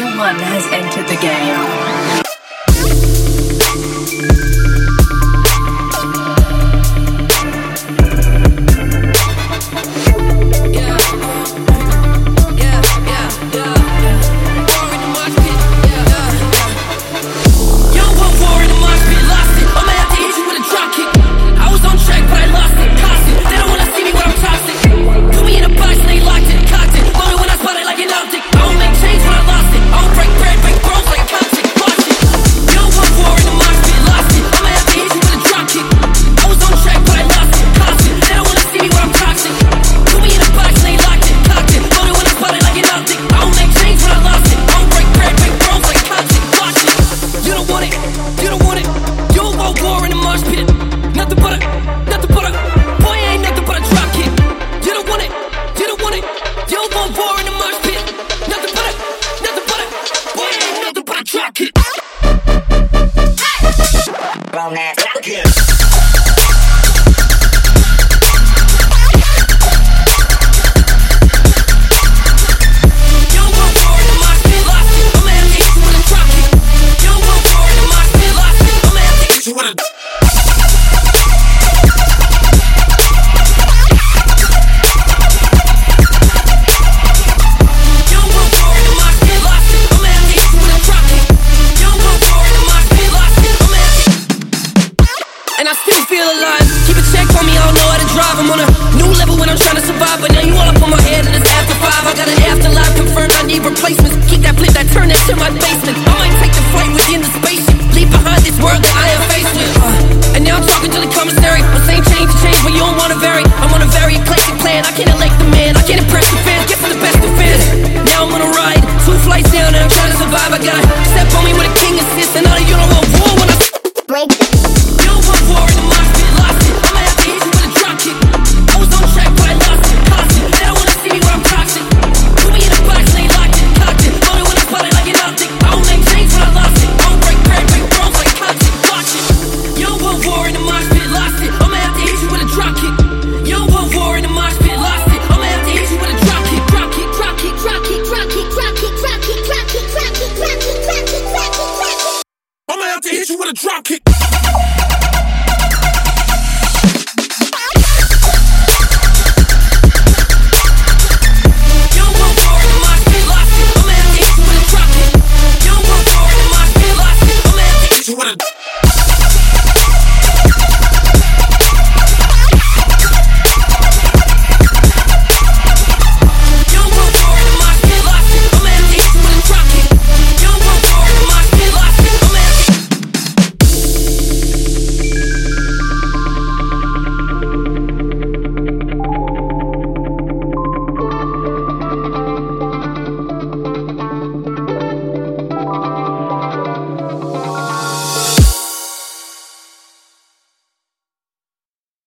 Player 1 has entered the game. Dropkick.